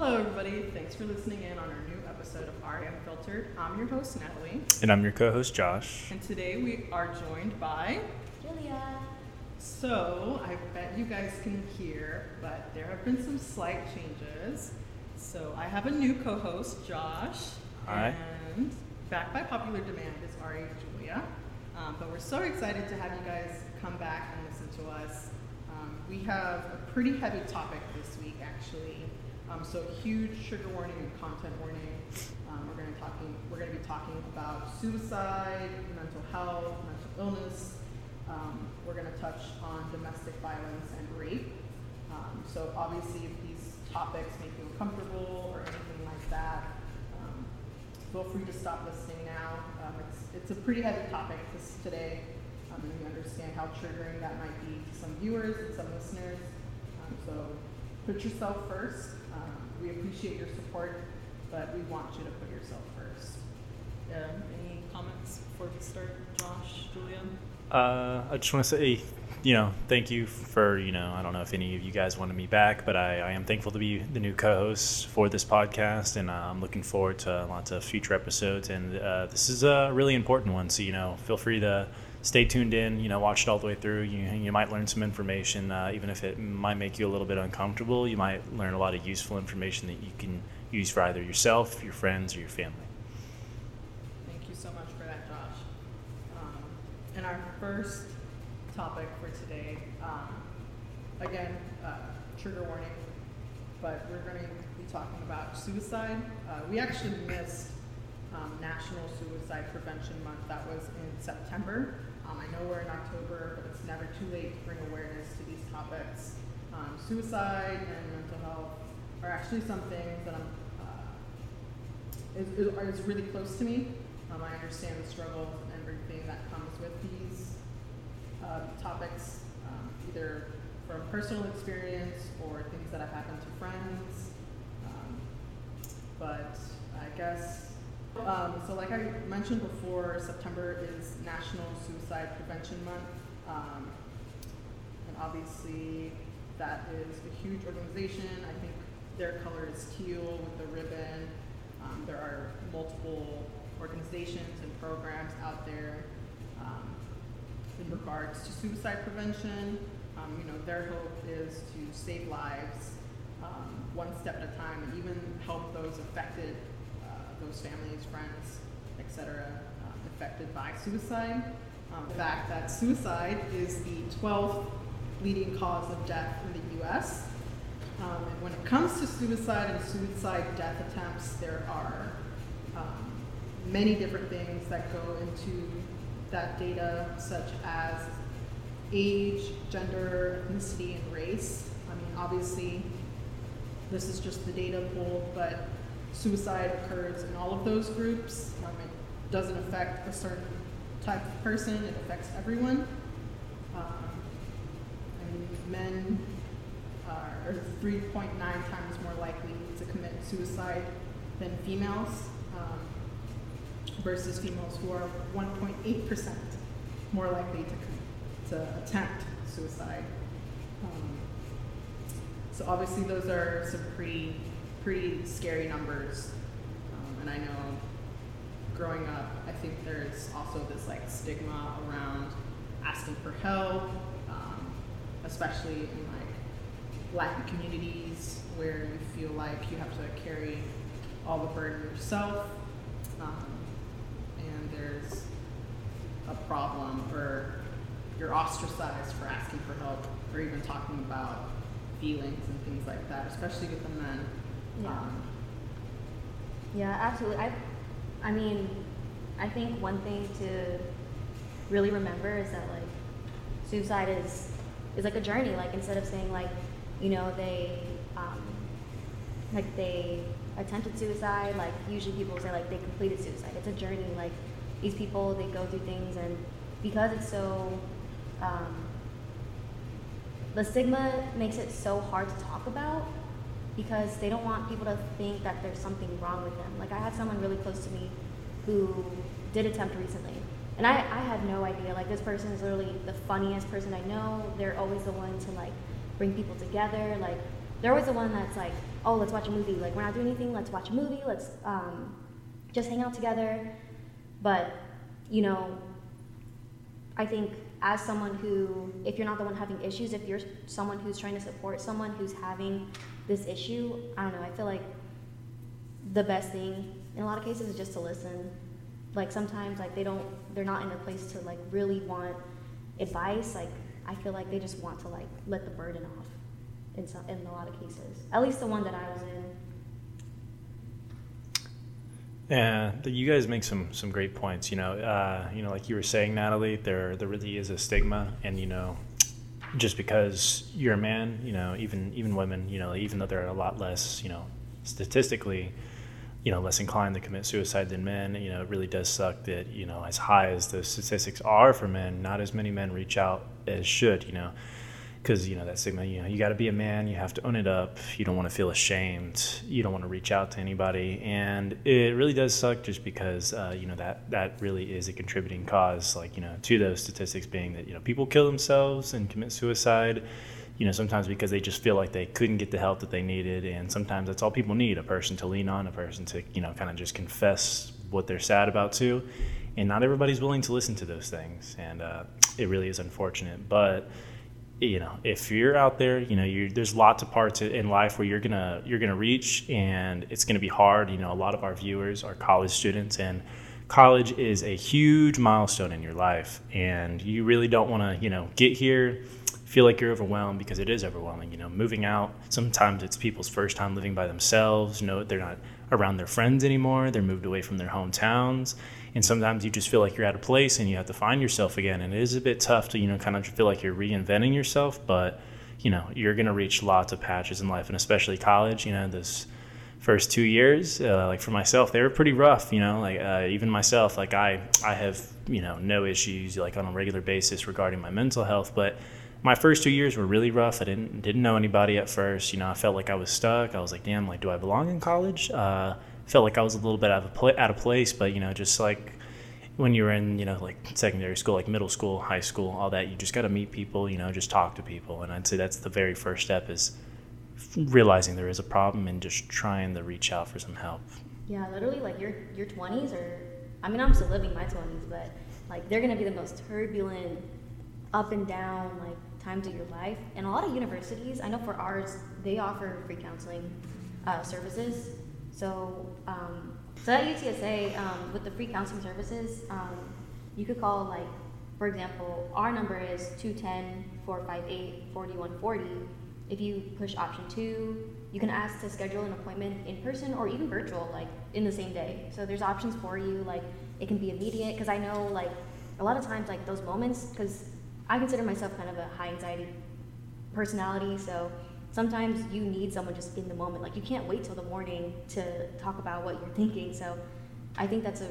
Hello, everybody. Thanks for listening in on our new episode of R.A. Unfiltered. I'm your host, Natalie. And I'm your co-host, Josh. And today we are joined by... Juliah. So, I bet you guys can hear, but there have been some slight changes. So, I have a new co-host, Josh. Hi. And back by popular demand is R.A. Juliah. But we're so excited to have you guys come back and listen to us. We have a pretty heavy topic this week, actually. So huge trigger warning and content warning. We're going to be talking about suicide, mental health, mental illness. We're going to touch on domestic violence and rape. So obviously, if these topics make you uncomfortable or anything like that, feel free to stop listening now. It's a pretty heavy topic today, and we understand how triggering that might be to some viewers and some listeners. So put yourself first. We appreciate your support, but we want you to put yourself first. Yeah. Any comments before we start, Josh, Juliah? I just want to say, thank you for, I don't know if any of you guys wanted me back, but I am thankful to be the new co-host for this podcast, and I'm looking forward to lots of future episodes. And this is a really important one, so, feel free to stay tuned in, watch it all the way through. You might learn some information, even if it might make you a little bit uncomfortable. You might learn a lot of useful information that you can use for either yourself, your friends, or your family. Thank you so much for that, Josh. And our first topic for today, again, trigger warning, but we're going to be talking about suicide. We actually missed National Suicide Prevention Month. That was in September. I know we're in October, but it's never too late to bring awareness to these topics. Suicide and mental health are actually something that is really close to me. I understand the struggles and everything that comes with these topics, either from personal experience or things that have happened to friends. But I guess... So like I mentioned before, September is National Suicide Prevention Month, and obviously that is a huge organization. I think their color is teal with a ribbon. There are multiple organizations and programs out there in regards to suicide prevention. Their hope is to save lives one step at a time and even help those affected, those families, friends, etc., affected by suicide. The fact that suicide is the 12th leading cause of death in the U.S. And when it comes to suicide and suicide death attempts, there are many different things that go into that data, such as age, gender, ethnicity, and race. I mean, obviously, this is just the data pool, but suicide occurs in all of those groups. It doesn't affect a certain type of person. It affects everyone. Men are 3.9 times more likely to commit suicide than females, versus females who are 1.8% more likely to attempt suicide. So obviously those are some pretty scary numbers, and I know growing up, I think there's also this stigma around asking for help, especially in Black communities where you feel like you have to carry all the burden yourself, and there's a problem where you're ostracized for asking for help or even talking about feelings and things like that, especially with the men. Yeah, absolutely. I think one thing to really remember is that suicide is a journey. Instead of saying they attempted suicide, usually people say they completed suicide. It's a journey. These people, they go through things, and because it's so the stigma makes it so hard to talk about, because they don't want people to think that there's something wrong with them. I had someone really close to me who did attempt recently, and I had no idea. This person is literally the funniest person I know. They're always the one to bring people together. They're always the one that's oh, let's watch a movie. Like, we're not doing anything, let's watch a movie, let's just hang out together. But, you know, I think as someone who, if you're not the one having issues, if you're someone who's trying to support someone who's having this issue, I don't know, I feel like the best thing in a lot of cases is just to listen. Like, sometimes, like, they're not in a place to, like, really want advice. Like, I feel like they just want to, like, let the burden off in a lot of cases, at least the one that I was in. Yeah, you guys make some great points. You know, like you were saying, Natalie, there really is a stigma, and you know, just because you're a man, you know, even women, you know, even though they're a lot less, you know, statistically, you know, less inclined to commit suicide than men, you know, it really does suck that, you know, as high as the statistics are for men, not as many men reach out as should, you know, because, you know, that stigma, you know, you got to be a man, you have to own it up, you don't want to feel ashamed, you don't want to reach out to anybody, and it really does suck just because, you know, that really is a contributing cause, like, you know, to those statistics being that, you know, people kill themselves and commit suicide, you know, sometimes because they just feel like they couldn't get the help that they needed, and sometimes that's all people need, a person to lean on, a person to, you know, kind of just confess what they're sad about too, and not everybody's willing to listen to those things, and it really is unfortunate, but you know, if you're out there, you know, there's lots of parts in life where you're gonna reach, and it's gonna be hard. You know, a lot of our viewers are college students, and college is a huge milestone in your life, and you really don't want to, you know, get here, feel like you're overwhelmed, because it is overwhelming. You know, moving out, sometimes it's people's first time living by themselves. You know, they're not around their friends anymore. They're moved away from their hometowns. And sometimes you just feel like you're out of place and you have to find yourself again. And it is a bit tough to, you know, kind of feel like you're reinventing yourself. But, you know, you're going to reach lots of patches in life, and especially college, you know, this first 2 years, like for myself, they were pretty rough, you know, like even myself, like I have, you know, no issues like on a regular basis regarding my mental health. But my first 2 years were really rough. I didn't know anybody at first. You know, I felt like I was stuck. I was like, damn, like, do I belong in college? Felt like I was a little bit out of place, but, you know, just like when you were in, you know, like secondary school, like middle school, high school, all that, you just got to meet people, you know, just talk to people. And I'd say that's the very first step, is realizing there is a problem and just trying to reach out for some help. Yeah, literally, like your 20s are, I mean, I'm still living my 20s, but like they're going to be the most turbulent, up and down, like times of your life. And a lot of universities, I know for ours, they offer free counseling services. So at UTSA, with the free counseling services, you could call, like, for example, our number is 210-458-4140. If you push option 2, you can ask to schedule an appointment in person or even virtual, like in the same day. So there's options for you, like it can be immediate, because I know like a lot of times like those moments, because I consider myself kind of a high anxiety personality, so sometimes you need someone just in the moment. Like you can't wait till the morning to talk about what you're thinking. So I think that's a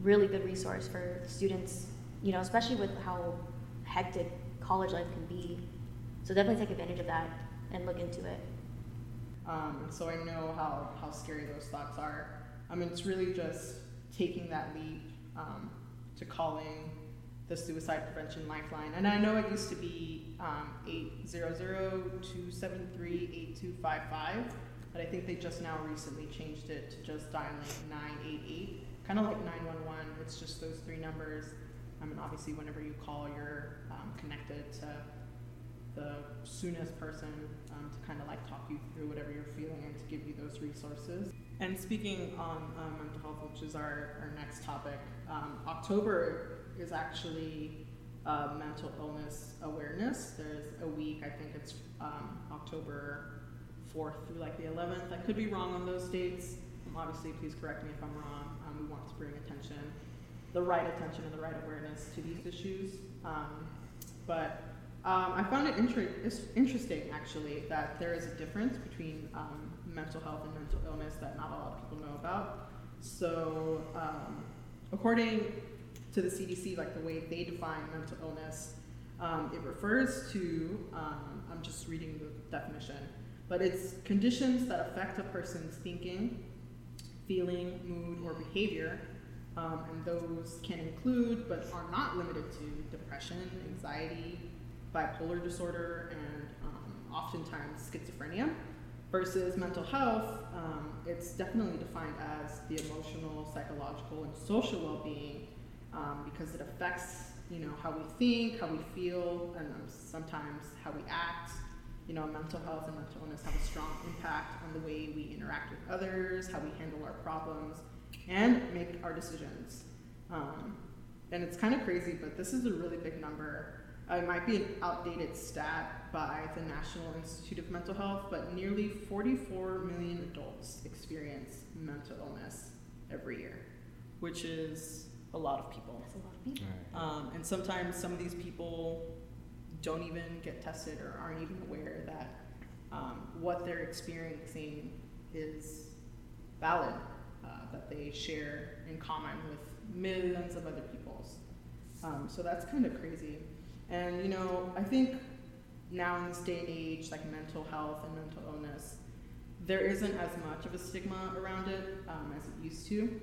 really good resource for students, you know, especially with how hectic college life can be. So definitely take advantage of that and look into it. So I know how scary those thoughts are. I mean, it's really just taking that leap to calling the Suicide Prevention Lifeline. And I know it used to be 800-273-8255, but I think they just now recently changed it to just dialing 988, kind of like 911. It's just those three numbers. I mean, obviously, whenever you call, you're connected to the soonest person to kind of like talk you through whatever you're feeling and to give you those resources. And speaking on mental health, which is our next topic, October is actually mental illness awareness. There's a week, I think it's October 4th through like the 11th. I could be wrong on those dates. Obviously, please correct me if I'm wrong. We want to bring attention and the right awareness to these issues. But I found it interesting actually that there is a difference between mental health and mental illness that not a lot of people know about. So according to the CDC, like the way they define mental illness, it refers to, I'm just reading the definition, but it's conditions that affect a person's thinking, feeling, mood, or behavior, and those can include, but are not limited to, depression, anxiety, bipolar disorder, and oftentimes schizophrenia. Versus mental health, it's definitely defined as the emotional, psychological, and social well-being because it affects, how we think, how we feel, and sometimes how we act. Mental health and mental illness have a strong impact on the way we interact with others, how we handle our problems, and make our decisions. And it's kind of crazy, but this is a really big number. It might be an outdated stat by the National Institute of Mental Health, but nearly 44 million adults experience mental illness every year, which is a lot of people. That's a lot of people. Right. And sometimes some of these people don't even get tested or aren't even aware that what they're experiencing is valid, that they share in common with millions of other peoples. So that's kind of crazy. And, I think now in this day and age, like mental health and mental illness, there isn't as much of a stigma around it as it used to,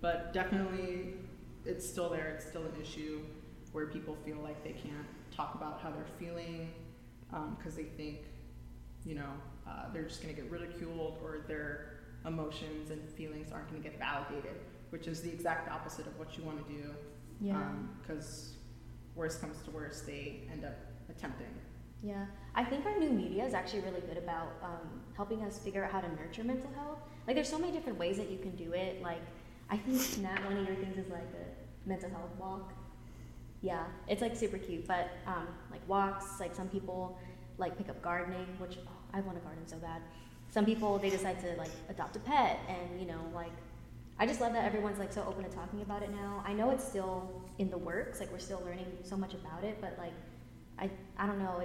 but definitely it's still there. It's still an issue where people feel like they can't talk about how they're feeling because they think, they're just going to get ridiculed or their emotions and feelings aren't going to get validated, which is the exact opposite of what you want to do. Yeah. Because worst comes to worst, they end up attempting. Yeah, I think our new media is actually really good about helping us figure out how to nurture mental health. Like, there's so many different ways that you can do it. Like, I think, Nat, one of your things is like a mental health walk. Yeah, it's like super cute, but like walks, like some people like pick up gardening, which I want to garden so bad. Some people, they decide to like adopt a pet and, like, I just love that everyone's like so open to talking about it now. I know it's still in the works, like we're still learning so much about it, but like I don't know,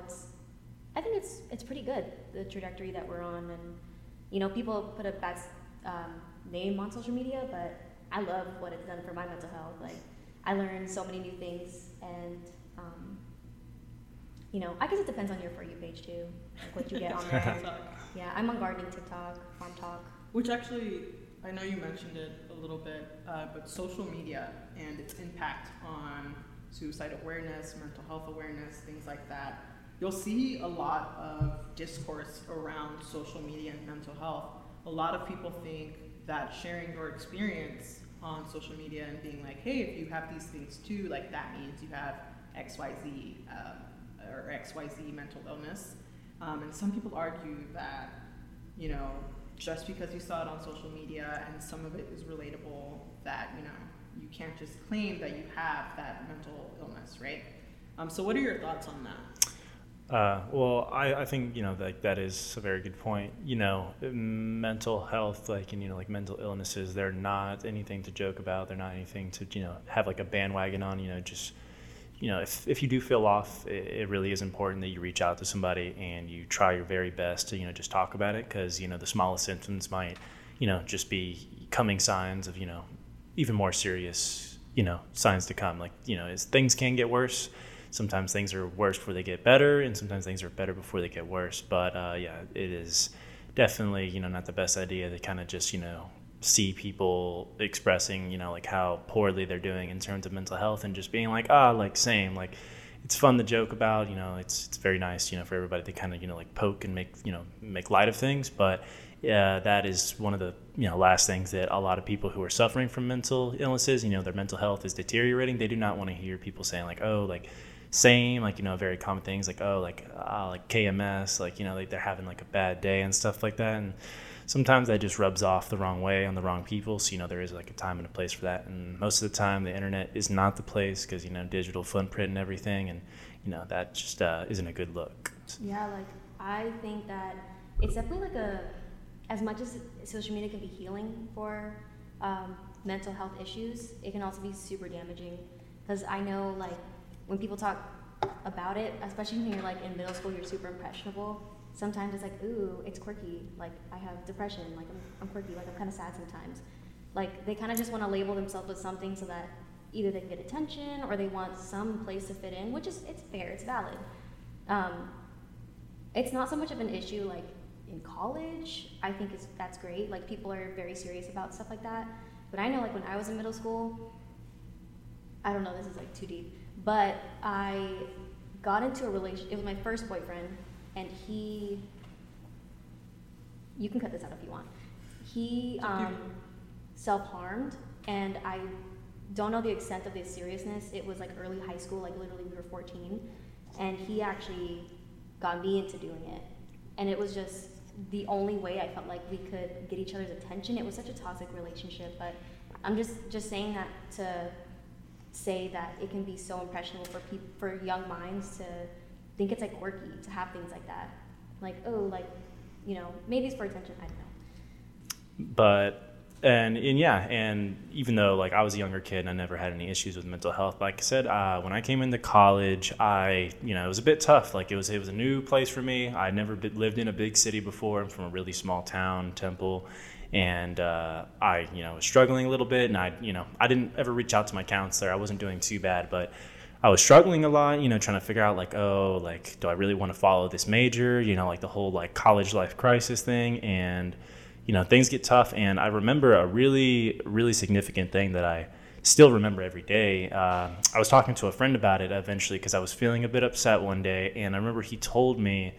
I think it's pretty good, the trajectory that we're on. And people put a bad name on social media, but I love what it's done for my mental health. Like I learned so many new things, and I guess it depends on your For You page too, like what you get on there. Yeah, I'm on gardening TikTok, farm talk. Which actually, I know you mentioned it a little bit, but social media and its impact on suicide awareness, mental health awareness, things like that. You'll see a lot of discourse around social media and mental health. A lot of people think that sharing your experience on social media and being like, hey, if you have these things too, like that means you have XYZ or XYZ mental illness. And some people argue that, just because you saw it on social media and some of it is relatable, that, you can't just claim that you have that mental illness, right? So what are your thoughts on that? Well, I think, that is a very good point. Mental health, like mental illnesses, they're not anything to joke about. They're not anything to, have like a bandwagon on, if you do feel off, it really is important that you reach out to somebody and you try your very best to, just talk about it, because, the smallest symptoms might, just be coming signs of, even more serious, signs to come. Like, things can get worse. Sometimes things are worse before they get better, and sometimes things are better before they get worse. But, yeah, it is definitely, not the best idea to kind of just, see people expressing, like how poorly they're doing in terms of mental health, and just being like, like same, like it's fun to joke about, it's very nice, for everybody to kind of, like poke and make, make light of things. But yeah, that is one of the, last things that a lot of people who are suffering from mental illnesses, their mental health is deteriorating. They do not want to hear people saying like, oh, like same, like, very common things like, oh, like, like KMS, like, like they're having like a bad day and stuff like that. And sometimes that just rubs off the wrong way on the wrong people. So, there is like a time and a place for that. And most of the time the internet is not the place, because, digital footprint and everything. And, that just isn't a good look. Yeah, like I think that it's definitely like as much as social media can be healing for mental health issues, it can also be super damaging. Because I know like when people talk about it, especially when you're like in middle school, you're super impressionable. Sometimes it's like, ooh, it's quirky, like I have depression, like I'm quirky, like I'm kind of sad sometimes. Like they kind of just want to label themselves with something so that either they can get attention or they want some place to fit in, which is, it's fair, it's valid. It's not so much of an issue like in college, I think that's great. Like people are very serious about stuff like that. But I know like when I was in middle school, I don't know, this is like too deep, but I got into a relationship, it was my first boyfriend, and he you can cut this out if you want. He self-harmed, and I don't know the extent of the seriousness. It was like early high school, like literally we were 14, and he actually got me into doing it. And it was just the only way I felt like we could get each other's attention. It was such a toxic relationship, but I'm just saying that to say that it can be so impressionable for people, for young minds to think it's like quirky to have things like that. Like, oh, like, you know, maybe it's for attention, I don't know. But, and yeah, and even though like I was a younger kid and I never had any issues with mental health, like I said, when I came into college, it was a bit tough. Like it was a new place for me. I'd never lived in a big city before. I'm from a really small town, Temple. And I was struggling a little bit, and I didn't ever reach out to my counselor. I wasn't doing too bad, but I was struggling a lot, trying to figure out like, oh, like, do I really want to follow this major? Like the whole like college life crisis thing, and, things get tough. And I remember a really, really significant thing that I still remember every day. I was talking to a friend about it eventually because I was feeling a bit upset one day, and I remember he told me,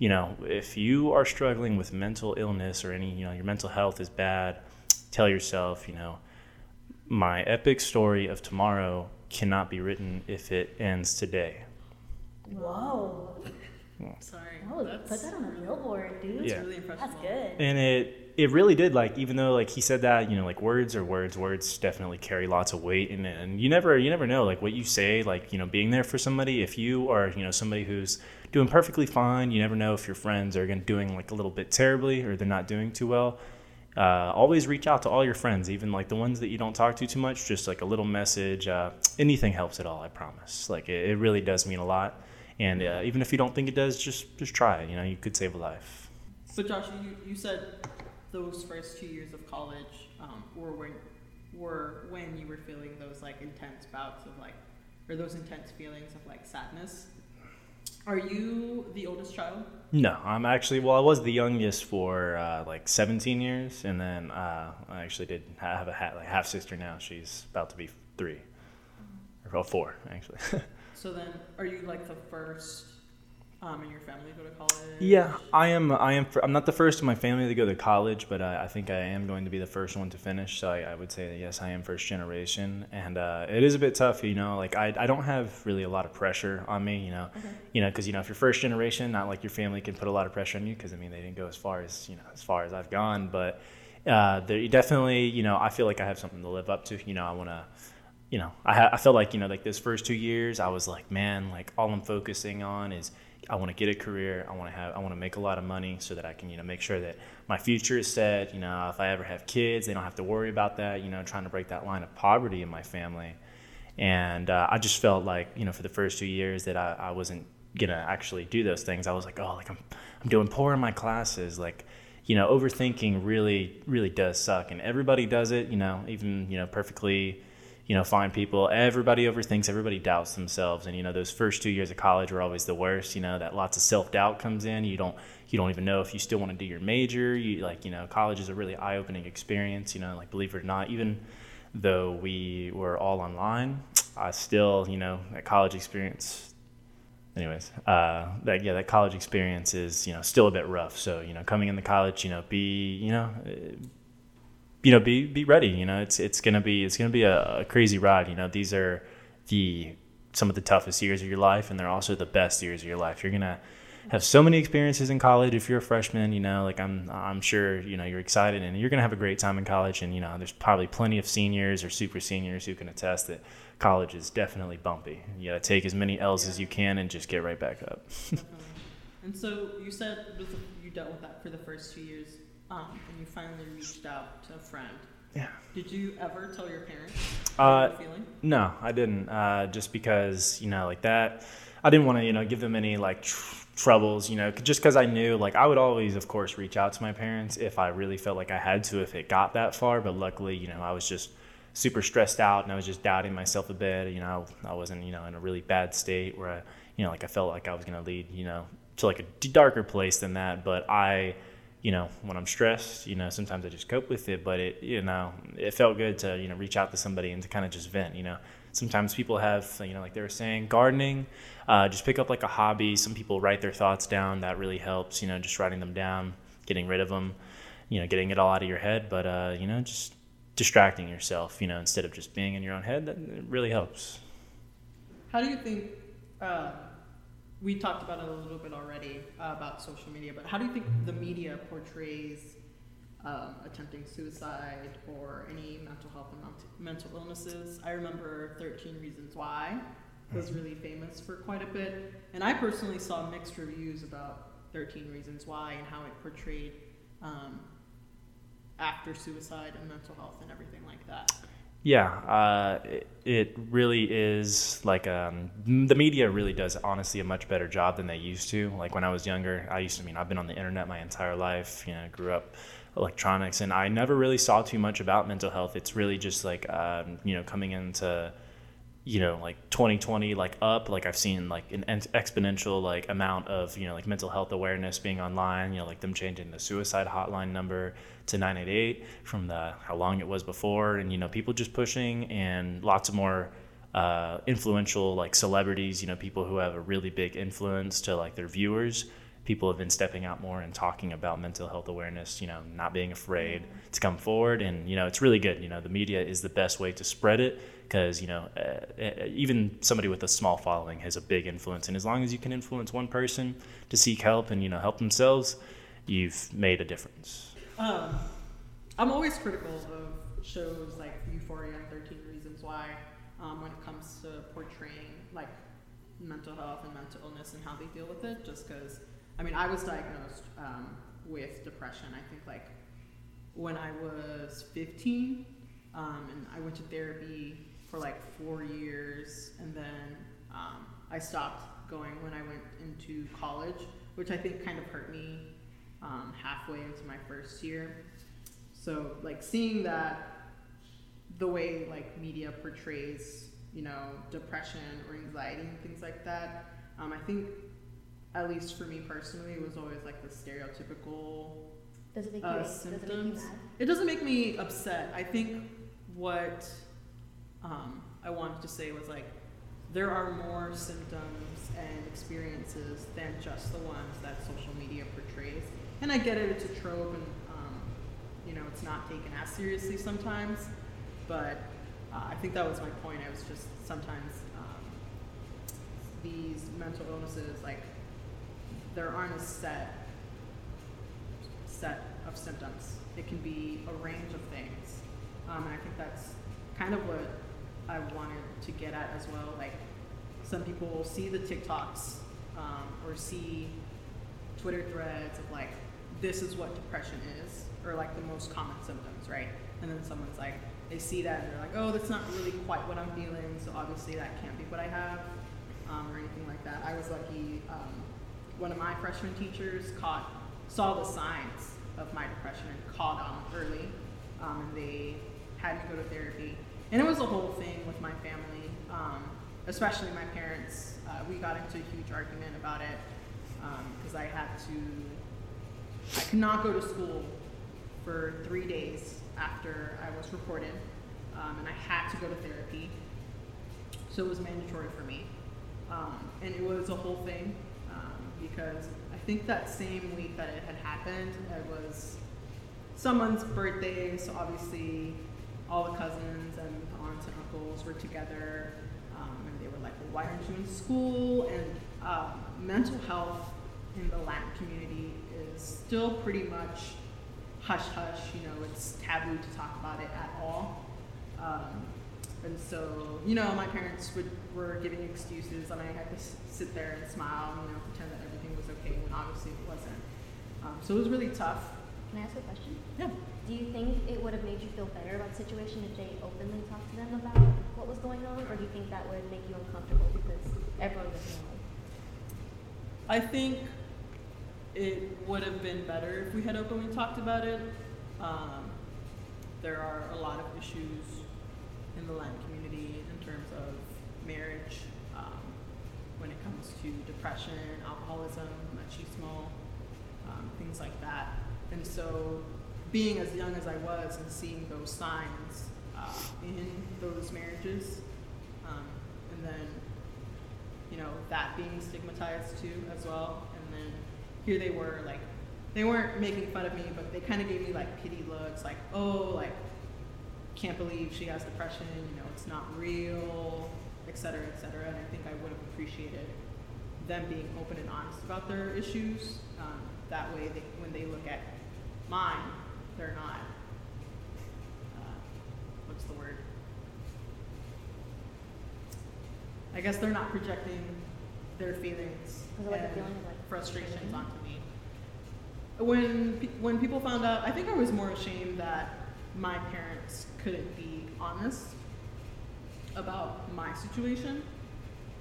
if you are struggling with mental illness or any, your mental health is bad, tell yourself, my epic story of tomorrow cannot be written if it ends today. Whoa. Sorry. Oh, put that on a billboard, dude. Yeah. That's really impressive. That's good. And it really did, like, even though, like, he said that, like, words definitely carry lots of weight in it. And you never know, like, what you say, like, being there for somebody, if you are, somebody who's doing perfectly fine, you never know if your friends are doing, like, a little bit terribly or they're not doing too well. Always reach out to all your friends, even, like, the ones that you don't talk to too much, just, like, a little message. Anything helps at all, I promise. Like, it really does mean a lot. And even if you don't think it does, just try it. You could save a life. So, Josh, you said those first 2 years of college were when you were feeling those like intense bouts of like, or those intense feelings of like sadness. Are you the oldest child? No, I'm actually, I was the youngest for 17 years, and then I actually did have a half sister now. She's about to be 3, or 4 actually. So then, are you like the first in your family to go to college? Yeah, I am. I'm not the first in my family to go to college, but I think I am going to be the first one to finish. So I would say that yes, I am first generation, and it is a bit tough, Like I don't have really a lot of pressure on me, Okay. Because if you're first generation, not like your family can put a lot of pressure on you, because I mean they didn't go as far as I've gone, but there definitely, I feel like I have something to live up to. I want to. I felt like, like those first 2 years, I was like, man, like all I'm focusing on is I want to get a career. I want to make a lot of money so that I can, make sure that my future is set. If I ever have kids, they don't have to worry about that, trying to break that line of poverty in my family. And I just felt like, for the first 2 years that I wasn't going to actually do those things. I was like, oh, like I'm doing poor in my classes. Like, overthinking really, really does suck. And everybody does it, even, perfectly, fine people. Everybody overthinks, everybody doubts themselves. And, those first 2 years of college were always the worst, that lots of self-doubt comes in. You don't even know if you still want to do your major. College is a really eye-opening experience, like believe it or not, even though we were all online, I still, that college experience, anyways, that college experience is, still a bit rough. So, coming into college, be ready. It's gonna be a crazy ride. These are some of the toughest years of your life, and they're also the best years of your life. You're gonna have so many experiences in college. If you're a freshman, like I'm sure you're excited, and you're gonna have a great time in college. And there's probably plenty of seniors or super seniors who can attest that college is definitely bumpy. You gotta take as many L's as you can and just get right back up. And so you said you dealt with that for the first 2 years. And you finally reached out to a friend. Yeah. Did you ever tell your parents how you were feeling? No, I didn't. Just because, like that, I didn't want to, give them any like troubles, just because I knew, like I would always, of course, reach out to my parents if I really felt like I had to, if it got that far. But luckily, I was just super stressed out, and I was just doubting myself a bit. I wasn't, in a really bad state where I, like I felt like I was going to lead, to like a darker place than that. But when I'm stressed, sometimes I just cope with it, but it, it felt good to, reach out to somebody and to kind of just vent, Sometimes people have, like they were saying, gardening, just pick up like a hobby. Some people write their thoughts down. That really helps, just writing them down. getting rid of them, you know, getting it all out of your head, but, you know, just distracting yourself, you know, instead of just being in your own head, that it really helps. How do you think, we talked about it a little bit already about social media, but how do you think the media portrays attempting suicide or any mental health and mental illnesses? I remember 13 Reasons Why was really famous for quite a bit, and I personally saw mixed reviews about 13 Reasons Why and how it portrayed after suicide and mental health and everything like that. Yeah, it really is like the media really does honestly a much better job than they used to. Like when I was younger, I've been on the internet my entire life, you know, grew up electronics, and I never really saw too much about mental health. It's really just like, you know, coming into, you know, like 2020, like up, like I've seen like an exponential like amount of, you know, like mental health awareness being online, you know, like them changing the suicide hotline number to 988 from how long it was before, and you know, people just pushing, and lots of more influential like celebrities, you know, people who have a really big influence to like their viewers. People have been stepping out more and talking about mental health awareness, you know, not being afraid to come forward, and you know, it's really good. You know, the media is the best way to spread it, because you know, even somebody with a small following has a big influence, and as long as you can influence one person to seek help and, you know, help themselves, you've made a difference. I'm always critical of shows like Euphoria and 13 Reasons Why when it comes to portraying like mental health and mental illness and how they deal with it, just because, I mean, I was diagnosed with depression, I think like when I was 15, and I went to therapy for like 4 years, and then I stopped going when I went into college, which I think kind of hurt me halfway into my first year. So like seeing that, the way like media portrays, you know, depression or anxiety and things like that, I think, at least for me personally, it was always like the stereotypical symptoms. Does it make you mad? It doesn't make me upset. I think what I wanted to say was like, there are more symptoms and experiences than just the ones that social media portrays. And I get it, it's a trope, and you know, it's not taken as seriously sometimes, but I think that was my point. I was just sometimes these mental illnesses, like, there aren't a set of symptoms. It can be a range of things. And I think that's kind of what I wanted to get at as well. Like, some people will see the TikToks or see Twitter threads of like, this is what depression is, or like the most common symptoms, right? And then someone's like, they see that and they're like, oh, that's not really quite what I'm feeling, so obviously that can't be what I have, or anything like that. I was lucky. One of my freshman teachers saw the signs of my depression and caught on early, and they had me go to therapy. And it was a whole thing with my family, especially my parents. We got into a huge argument about it because I could not go to school for 3 days after I was reported, and I had to go to therapy. So it was mandatory for me. And it was a whole thing. Because I think that same week that it had happened, it was someone's birthday, so obviously all the cousins and aunts and uncles were together, and they were like, well, why aren't you in school? And mental health in the Latin community is still pretty much hush-hush, you know, it's taboo to talk about it at all. And so, you know, my parents were giving excuses, and I had to sit there and smile, you know, pretend that everything was okay when obviously it wasn't. So it was really tough. Can I ask a question? Yeah. Do you think it would have made you feel better about the situation if they openly talked to them about what was going on, or do you think that would make you uncomfortable because everyone was knowing? I think it would have been better if we had openly talked about it. There are a lot of issues in the Latin community in terms of marriage, when it comes to depression, alcoholism, machismo, things like that. And so being as young as I was and seeing those signs in those marriages, and then, you know, that being stigmatized too as well. And then here they were, like, they weren't making fun of me, but they kind of gave me like pity looks, like, oh, like, can't believe she has depression, you know, it's not real, etc., etc. And I think I would have appreciated them being open and honest about their issues. That way, when they look at mine, they're not, what's the word? I guess they're not projecting their feelings and frustrations onto me. When people found out, I think I was more ashamed that my parents couldn't be honest about my situation.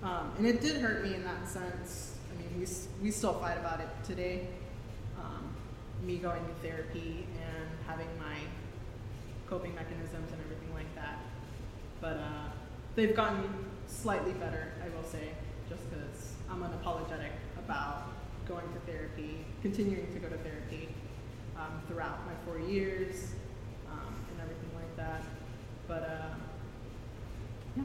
And it did hurt me in that sense. I mean, we still fight about it today. Me going to therapy and having my coping mechanisms and everything like that. But they've gotten slightly better, I will say, just because I'm unapologetic about going to therapy, continuing to go to therapy throughout my 4 years and everything like that. But yeah.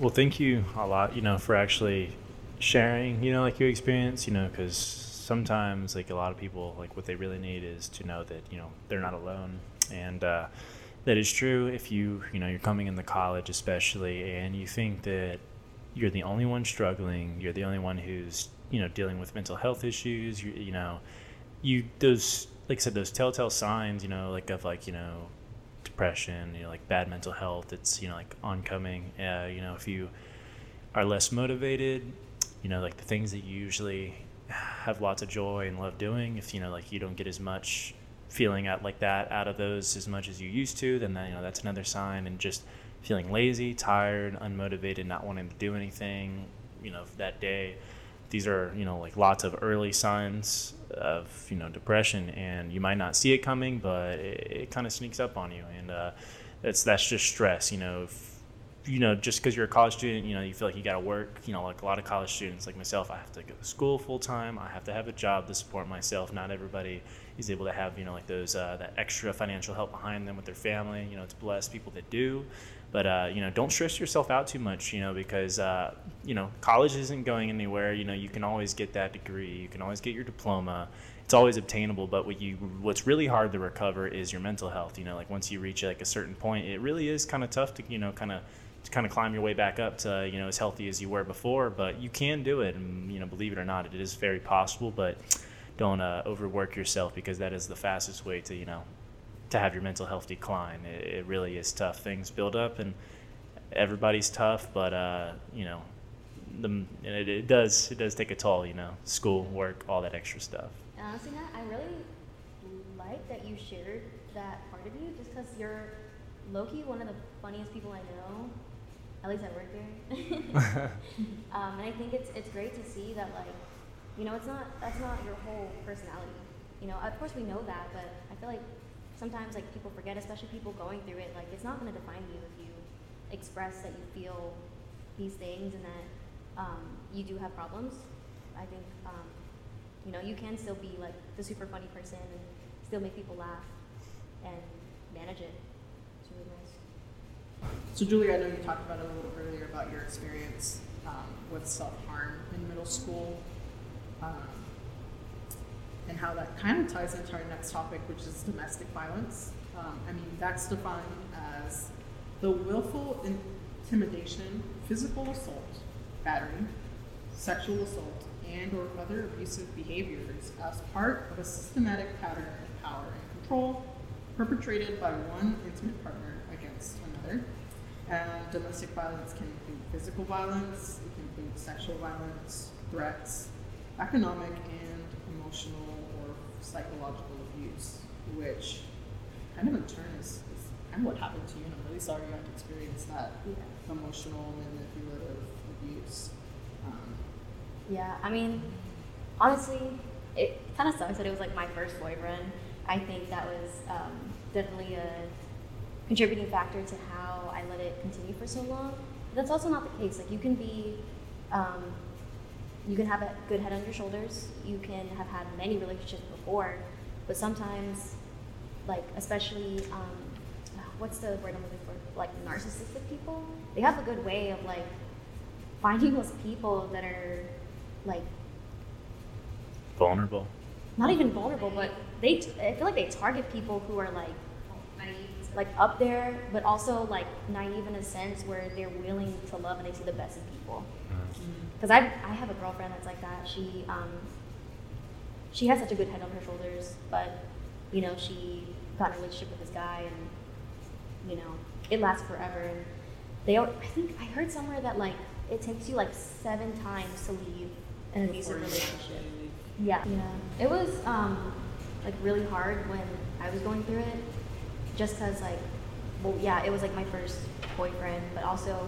Well, thank you a lot, you know, for actually sharing, you know, like your experience, you know, because sometimes like a lot of people, like what they really need is to know that, you know, they're not alone. And that is true if you know, you're coming into college especially and you think that you're the only one struggling, you're the only one who's, you know, dealing with mental health issues, you know, those, like I said, those telltale signs, you know, like of like, you know, depression, you know, like bad mental health, it's, you know, like oncoming, you know, if you are less motivated, you know, like the things that you usually have lots of joy and love doing, if, you know, like you don't get as much feeling out like that out of those as much as you used to, then that, you know, that's another sign. And just feeling lazy, tired, unmotivated, not wanting to do anything, you know, that day. These are, you know, like lots of early signs of, you know, depression, and you might not see it coming, but it kind of sneaks up on you. And that's just stress, you know. If, you know, just because you're a college student, you know, you feel like you got to work, you know, like a lot of college students like myself, I have to go to school full time. I have to have a job to support myself. Not everybody is able to have, you know, like those, that extra financial help behind them with their family. You know, it's blessed people that do. But, you know, don't stress yourself out too much, you know, because, you know, college isn't going anywhere. You know, you can always get that degree. You can always get your diploma. It's always obtainable. But what's really hard to recover is your mental health. You know, like once you reach like a certain point, it really is kind of tough to, you know, kind of climb your way back up to, you know, as healthy as you were before, but you can do it. And, you know, believe it or not, it is very possible, but don't overwork yourself, because that is the fastest way to, you know, to have your mental health decline. It really is tough. Things build up and everybody's tough, but, you know, it does take a toll, you know, school, work, all that extra stuff. And honestly, Nat, I really like that you shared that part of you, just because you're low-key one of the funniest people I know. At least I work there. And I think it's great to see that, like, you know, that's not your whole personality. You know, of course we know that, but I feel like sometimes like people forget, especially people going through it, like it's not going to define you if you express that you feel these things and that you do have problems. I think, you know, you can still be like the super funny person and still make people laugh and manage it. It's really nice. So Juliah, I know you talked about it a little earlier about your experience with self-harm in middle school and how that kind of ties into our next topic, which is domestic violence. I mean, that's defined as the willful intimidation, physical assault, battery, sexual assault, and or other abusive behaviors as part of a systematic pattern of power and control perpetrated by one intimate partner against another. And domestic violence can include physical violence, it can include sexual violence, threats, economic and emotional or psychological abuse, which kind of in turn is kind of what happened to you, and I'm really sorry you had to experience that emotional manipulative abuse. Yeah, I mean, honestly, it kind of sucks that it was like my first boyfriend. I think that was definitely a contributing factor to how I let it continue for so long. But that's also not the case. Like, you can be, you can have a good head on your shoulders. You can have had many relationships before, but sometimes, like, especially, what's the word I'm looking for? Like, narcissistic people. They have a good way of, like, finding those people that are, like, vulnerable. Not even vulnerable, but I feel like they target people who are like up there, but also like naive in a sense where they're willing to love and they see the best in people. Because I have a girlfriend that's like that. She has such a good head on her shoulders, but you know, she got in a relationship with this guy, and you know, it lasts forever. And I think I heard somewhere that like it takes you like 7 times to leave an abusive relationship. Yeah. It was like really hard when I was going through it, just because like, well, yeah, it was like my first boyfriend, but also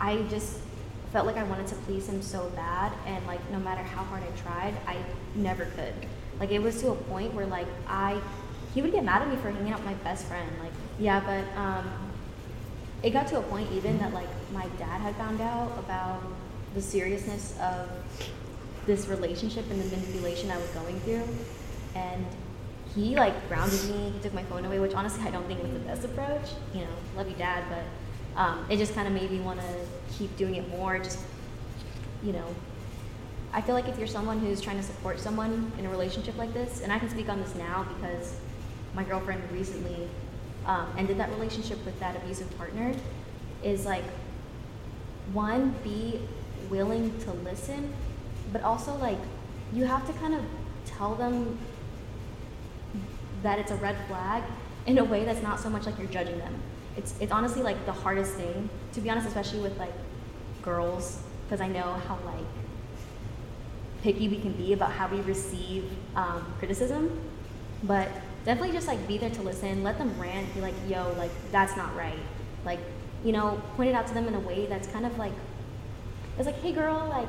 I just felt like I wanted to please him so bad, and like no matter how hard I tried, I never could. Like it was to a point where like he would get mad at me for hanging out with my best friend. Like yeah, but it got to a point even that like my dad had found out about the seriousness of this relationship and the manipulation I was going through, and he like grounded me. He took my phone away, which honestly I don't think was the best approach. You know, love you, Dad, but. It just kind of made me want to keep doing it more. Just, you know, I feel like if you're someone who's trying to support someone in a relationship like this, and I can speak on this now because my girlfriend recently ended that relationship with that abusive partner, is like, one, be willing to listen, but also like, you have to kind of tell them that it's a red flag in a way that's not so much like you're judging them. It's honestly like the hardest thing, to be honest, especially with like girls, because I know how like picky we can be about how we receive criticism. But definitely just like be there to listen, let them rant, be like, yo, like that's not right. Like, you know, point it out to them in a way that's kind of like, it's like, hey girl, like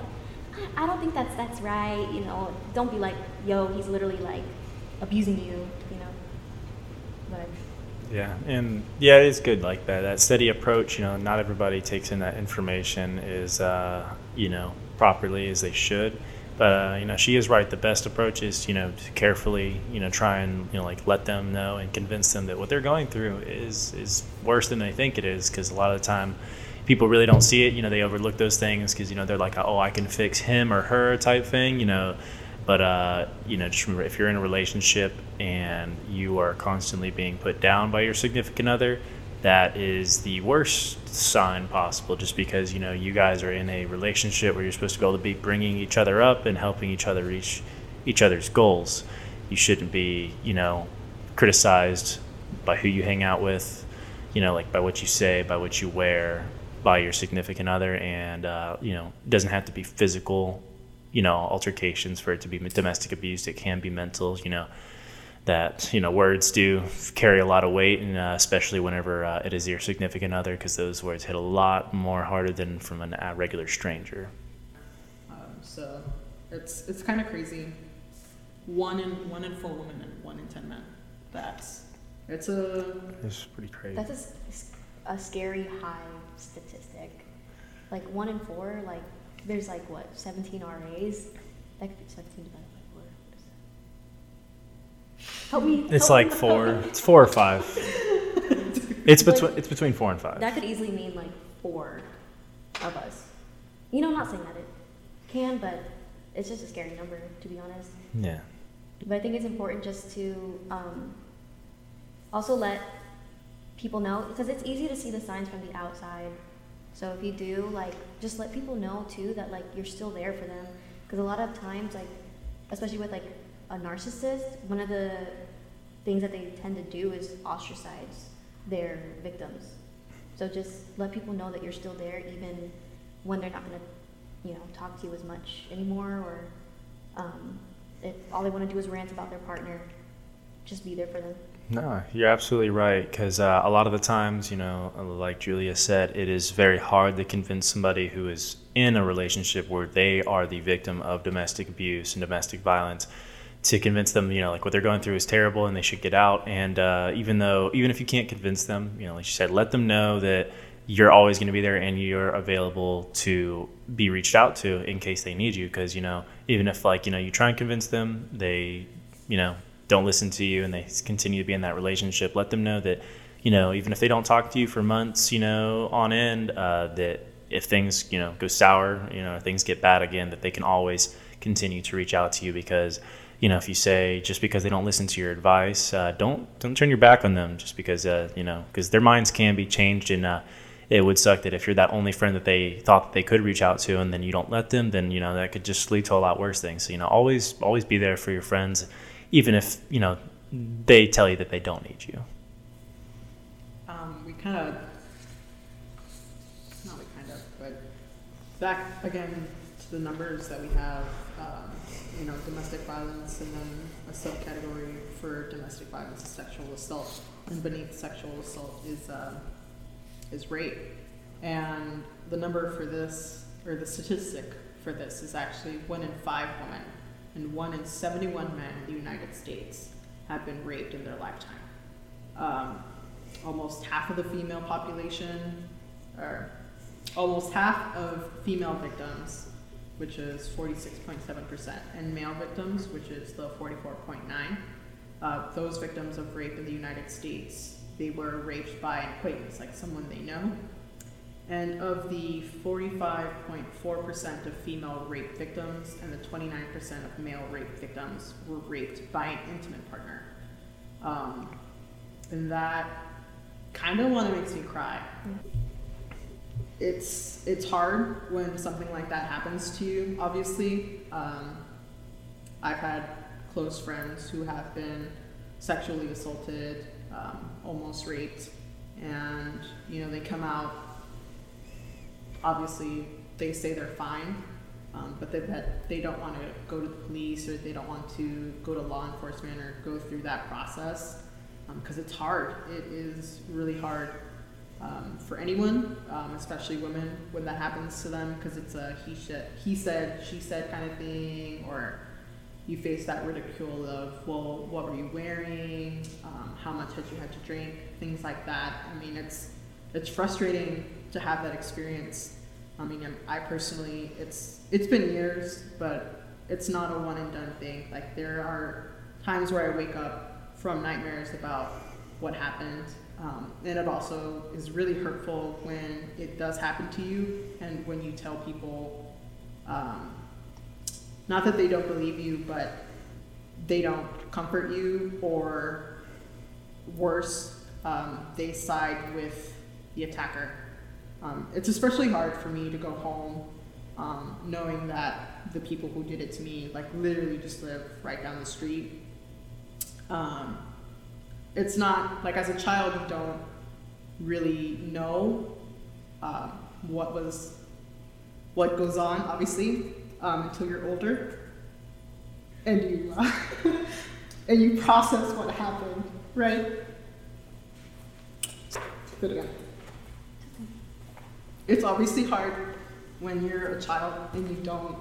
I don't think that's right. You know, don't be like, yo, he's literally like abusing you, you know, but. Yeah, and yeah, it is good like that. That steady approach, you know, not everybody takes in that information is, you know, properly as they should. But, you know, she is right. The best approach is, you know, to carefully, you know, try and, you know, like let them know and convince them that what they're going through is worse than they think it is, because a lot of the time people really don't see it. You know, they overlook those things because, you know, they're like, oh, I can fix him or her type thing, you know. But, you know, just remember, if you're in a relationship and you are constantly being put down by your significant other, that is the worst sign possible, just because, you know, you guys are in a relationship where you're supposed to be able to be bringing each other up and helping each other reach each other's goals. You shouldn't be, you know, criticized by who you hang out with, you know, like by what you say, by what you wear, by your significant other. And, you know, it doesn't have to be physical, you know, altercations for it to be domestic abuse. It can be mental, you know, that, you know, words do carry a lot of weight, and especially whenever it is your significant other, because those words hit a lot more harder than from a regular stranger. So it's kind of crazy. One in four women and 1 in 10 men. It's pretty crazy. That's a scary high statistic. Like 1 in 4, like, there's like what, 17 RAs? That could be 17 divided by 4. Help me. It's like 4. It's 4 or 5. It's between 4 and 5. That could easily mean like 4 of us. You know, I'm not saying that it can, but it's just a scary number, to be honest. Yeah. But I think it's important just to also let people know, because it's easy to see the signs from the outside. So if you do, like, just let people know, too, that, like, you're still there for them. Because a lot of times, like, especially with, like, a narcissist, one of the things that they tend to do is ostracize their victims. So just let people know that you're still there, even when they're not going to, you know, talk to you as much anymore, or if all they want to do is rant about their partner, just be there for them. No, you're absolutely right, because a lot of the times, you know, like Juliah said, it is very hard to convince somebody who is in a relationship where they are the victim of domestic abuse and domestic violence, to convince them, you know, like what they're going through is terrible and they should get out. And even if you can't convince them, you know, like she said, let them know that you're always going to be there and you're available to be reached out to in case they need you, because, you know, even if, like, you know, you try and convince them, they, you know, don't listen to you and they continue to be in that relationship, let them know that, you know, even if they don't talk to you for months, you know, on end, that if things, you know, go sour, you know, things get bad again, that they can always continue to reach out to you, because, you know, if you say just because they don't listen to your advice, don't turn your back on them just because, you know, because their minds can be changed. And it would suck that if you're that only friend that they thought that they could reach out to and then you don't let them, then, you know, that could just lead to a lot worse things. So, you know, always be there for your friends, even if, you know, they tell you that they don't need you. Back again to the numbers that we have, you know, domestic violence, and then a subcategory for domestic violence is sexual assault, and beneath sexual assault is rape. And the number for this, or the statistic for this, is actually 1 in 5 women and 1 in 71 men in the United States have been raped in their lifetime. Almost half of the female population, or almost half of female victims, which is 46.7%, and male victims, which is the 44.9%. Those victims of rape in the United States, they were raped by an acquaintance, like someone they know. And of the 45.4% of female rape victims and the 29% of male rape victims were raped by an intimate partner. And that kind of one makes me cry. It's hard when something like that happens to you, obviously. I've had close friends who have been sexually assaulted, almost raped, and, you know, they come out, obviously they say they're fine, but they don't want to go to the police, or they don't want to go to law enforcement or go through that process, because it's hard. It is really hard. For anyone, especially women, when that happens to them, because it's a he said, she said kind of thing, or you face that ridicule of, well, what were you wearing? How much had you had to drink? Things like that. I mean, it's frustrating to have that experience. I mean, I personally, it's been years, but it's not a one and done thing. Like, there are times where I wake up from nightmares about what happened. And it also is really hurtful when it does happen to you, and when you tell people, not that they don't believe you, but they don't comfort you, or worse, they side with the attacker. It's especially hard for me to go home knowing that the people who did it to me, like, literally just live right down the street. It's not, like, as a child, you don't really know what goes on, obviously, until you're older, and you and you process what happened, right? But again, it's obviously hard when you're a child and you don't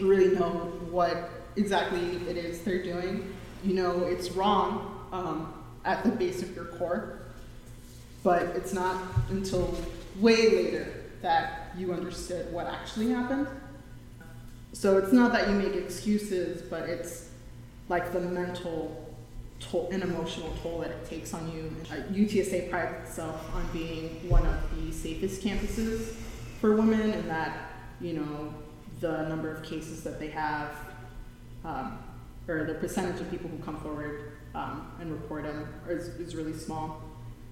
really know what exactly it is they're doing. You know it's wrong. At the base of your core, but it's not until way later that you understood what actually happened. So it's not that you make excuses, but it's like the mental toll and emotional toll that it takes on you. UTSA prides itself on being one of the safest campuses for women, and that, you know, the number of cases that they have, or the percentage of people who come forward and report them is really small.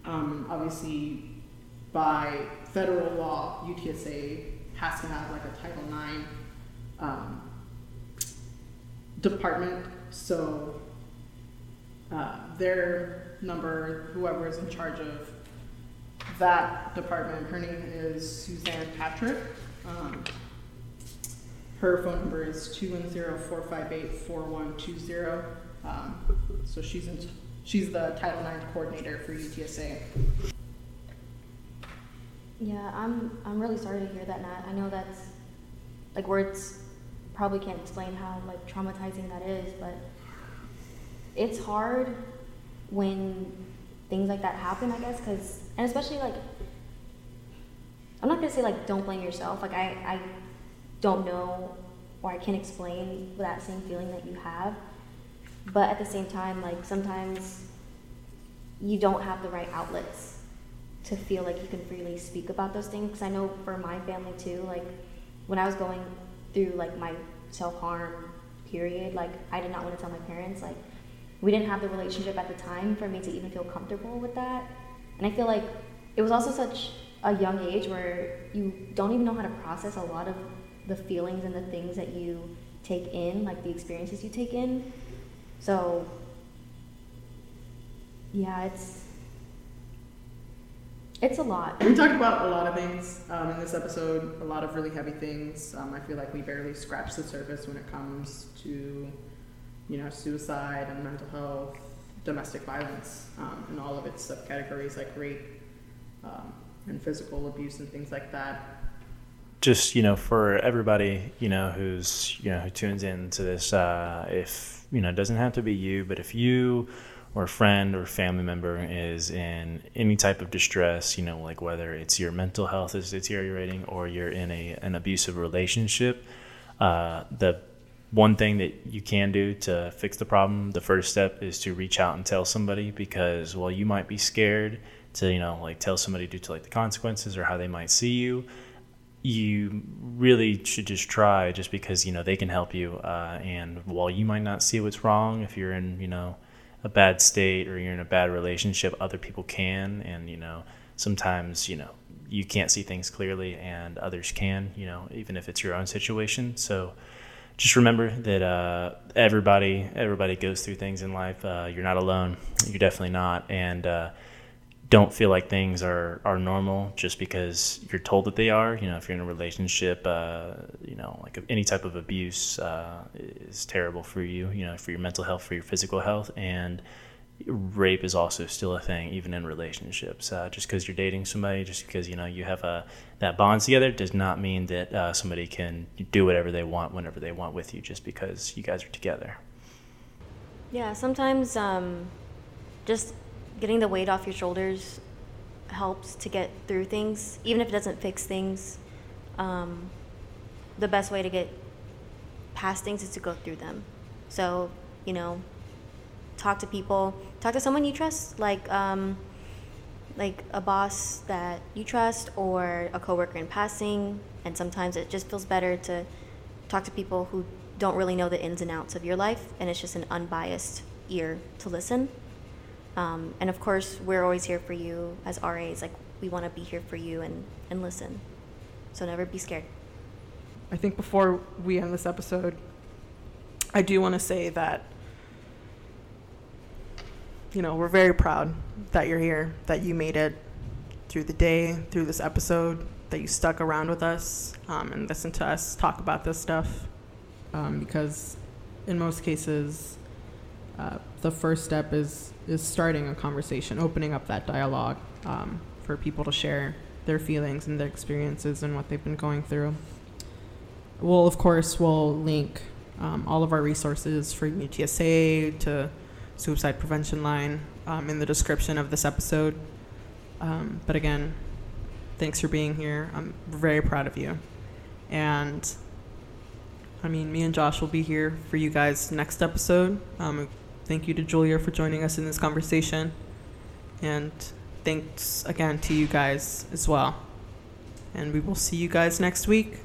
Obviously, by federal law, UTSA has to have like a Title IX department. So their number, whoever is in charge of that department, her name is Suzanne Patrick. Her phone number is 210-458-4120. So she's the Title IX coordinator for UTSA. Yeah, I'm really sorry to hear that, Nat. I know that's, like, words probably can't explain how, like, traumatizing that is, but it's hard when things like that happen, I guess, because, and especially, like, I'm not gonna say, like, don't blame yourself. Like, I don't know, or I can't explain that same feeling that you have. But at the same time, like, sometimes you don't have the right outlets to feel like you can freely speak about those things. Because I know for my family too, like, when I was going through, like, my self-harm, period. Like, I did not want to tell my parents. Like, we didn't have the relationship at the time for me to even feel comfortable with that. And I feel like it was also such a young age where you don't even know how to process a lot of the feelings and the things that you take in, like the experiences you take in. So, yeah, it's a lot. We talked about a lot of things in this episode, a lot of really heavy things. I feel like we barely scratched the surface when it comes to, you know, suicide and mental health, domestic violence, and all of its subcategories like rape and physical abuse and things like that. Just, you know, for everybody, you know, who's, you know, who tunes in to this, if, you know, it doesn't have to be you, but if you or a friend or family member is in any type of distress, you know, like whether it's your mental health is deteriorating or you're in an abusive relationship, the one thing that you can do to fix the problem, the first step is to reach out and tell somebody, because while you might be scared to, you know, like tell somebody due to like the consequences or how they might see you, you really should just try, just because, you know, they can help you. And while you might not see what's wrong, if you're in, you know, a bad state or you're in a bad relationship, other people can. And, you know, sometimes, you know, you can't see things clearly and others can, you know, even if it's your own situation. So just remember that everybody goes through things in life. You're not alone. You're definitely not. And don't feel like things are normal just because you're told that they are. You know, if you're in a relationship, you know, like any type of abuse is terrible for you, you know, for your mental health, for your physical health. And rape is also still a thing, even in relationships. Just because you're dating somebody, just because, you know, you have that bond together does not mean that somebody can do whatever they want whenever they want with you just because you guys are together. Yeah, sometimes just getting the weight off your shoulders helps to get through things, even if it doesn't fix things. The best way to get past things is to go through them. So, you know, talk to people, talk to someone you trust, like a boss that you trust or a coworker in passing. And sometimes it just feels better to talk to people who don't really know the ins and outs of your life, and it's just an unbiased ear to listen. And of course, we're always here for you as RAs. Like, we want to be here for you and listen. So never be scared. I think before we end this episode, I do want to say that, you know, we're very proud that you're here, that you made it through the day, through this episode, that you stuck around with us and listened to us talk about this stuff. Because in most cases, the first step is starting a conversation, opening up that dialogue for people to share their feelings and their experiences and what they've been going through. Well, of course, we'll link all of our resources for UTSA to Suicide Prevention Line in the description of this episode. But again, thanks for being here. I'm very proud of you. And I mean, me and Josh will be here for you guys next episode. Thank you to Juliah for joining us in this conversation. And thanks again to you guys as well. And we will see you guys next week.